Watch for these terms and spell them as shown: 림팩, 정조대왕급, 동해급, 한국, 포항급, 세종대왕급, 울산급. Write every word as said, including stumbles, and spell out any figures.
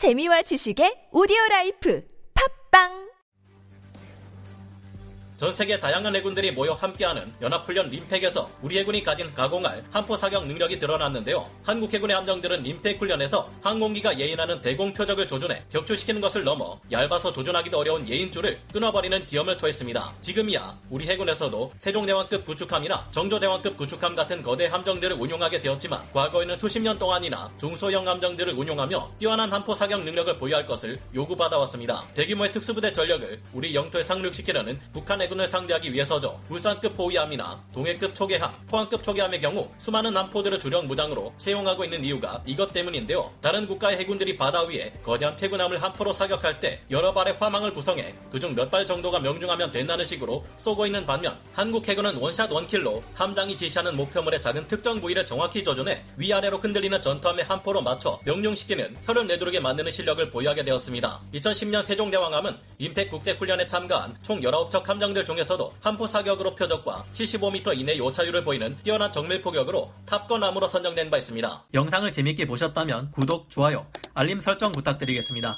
재미와 지식의 오디오라이프 팝빵. 전세계 다양한 해군들이 모여 함께하는 연합훈련 림팩에서 우리 해군이 가진 가공할 함포사격 능력이 드러났는데요. 한국 해군의 함정들은 림팩 훈련에서 항공기가 예인하는 대공 표적을 조준해 격추시키는 것을 넘어 얇아서 조준하기도 어려운 예인줄을 끊어버리는 기염을 토했습니다. 지금이야 우리 해군에서도 세종대왕급 구축함이나 정조대왕급 구축함 같은 거대 함정들을 운용하게 되었지만, 과거에는 수십 년 동안이나 중소형 함정들을 운용하며 뛰어난 함포사격 능력을 보유할 것을 요구받아왔습니다. 대규모의 특수부대 전력을 우리 영토에 상륙시키려는 북한의 군을 상대하기 위해서죠. 울산급 포위함이나 동해급 초계함, 포항급 초계함의 경우 수많은 함포들을 주력 무장으로 채용하고 있는 이유가 이것 때문인데요. 다른 국가의 해군들이 바다 위에 거대한 해군함을 함포로 사격할 때 여러 발의 화망을 구성해 그중 몇 발 정도가 명중하면 된다는 식으로 쏘고 있는 반면, 한국 해군은 원샷 원킬로 함장이 지시하는 목표물의 작은 특정 부위를 정확히 조준해 위아래로 흔들리는 전투함의 함포로 맞춰 명령시키는, 혀를 내두르게 만드는 실력을 보유하게 되었습니다. 이천십 년 세종대왕함은 림팩 국제훈련에 참가한 총 열아홉 척 함장들 중에서도 함포 사격으로 표적과 칠십오 미터 이내의 오차율을 보이는 뛰어난 정밀 포격으로 탑건함으로 선정된 바 있습니다. 영상을 재밌게 보셨다면 구독, 좋아요, 알림 설정 부탁드리겠습니다.